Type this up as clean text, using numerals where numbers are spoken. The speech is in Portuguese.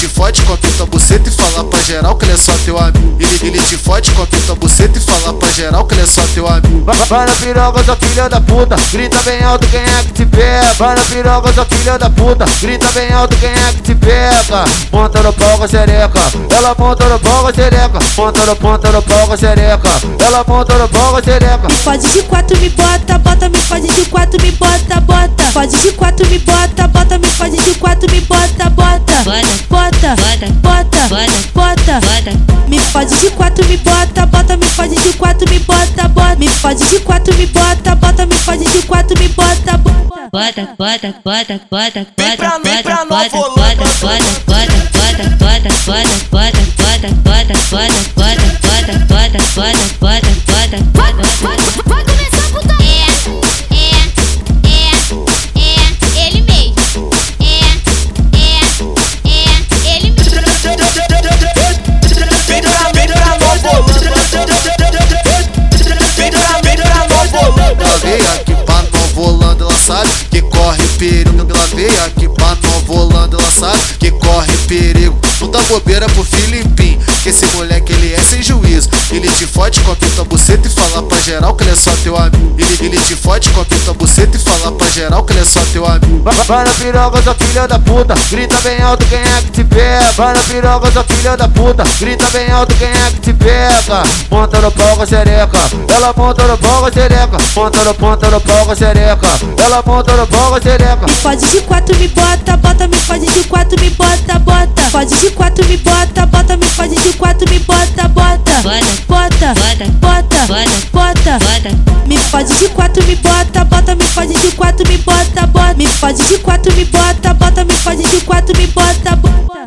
te fode com a tua buceta e fala pra geral que ele é só teu amigo. Ele te fode com a tua buceta e fala pra geral que ele é só teu amigo. Vai na piroga, sua filha da puta, grita bem alto quem é que te pega. Vai na piroga, sua filha da puta, grita bem alto quem é que te pega. Ponta no pau com a xereca, ela ponta no pau com a xereca. Ponta no pau com a xereca, ela ponta no pau com a xereca. Me fode de quatro, me bota, bota, me fode de quatro, me bota, bota. Fode de quatro, me bota, bota, me fode de quatro, me bota, bota. Bota, bota, bota, bota. Me fode de quatro, me bota, bota, me fode de quatro, me bota, bota. Me fode de quatro, me bota, bota, me fode de quatro, me bota, bota. Bota, bota, bota, bota, bota, bota, bota, bota, bota, bota, bota, bota, bota, bota, bota, bota, bota, bota, bota, bota, bota, bota, bota, bota. Que corre perigo, ela veio aqui pra não volando, ela sabe que corre perigo. Não dá bobeira pro Filipim, que esse moleque ele é sem juízo. Ele te fode com a tua buceta e fala pra geral que ele é só teu amigo. Ele te fode com a tua buceta e fala pra geral que ele é só teu amigo. Vai na piroga, sua filha da puta, grita bem alto quem é que te pega. Vai na piroga, sua filha da puta, grita bem alto quem é que te pega. Ponta no pau com a xereca, ela ponta no pau com a xereca. Ponta no pau com a xereca, ela ponta no pau com a xereca. Me fode de quatro, me bota, bota, me fode de quatro, me bota, bota. Fode de quatro, me bota, bota, me fode de quatro, me bota, bota. Bota, bota, bota, bota. Me fode de quatro, me bota, bota, me fode de quatro, me bota, bota. Me fode de quatro, me bota, bota, me fode de quatro, me bota, bota.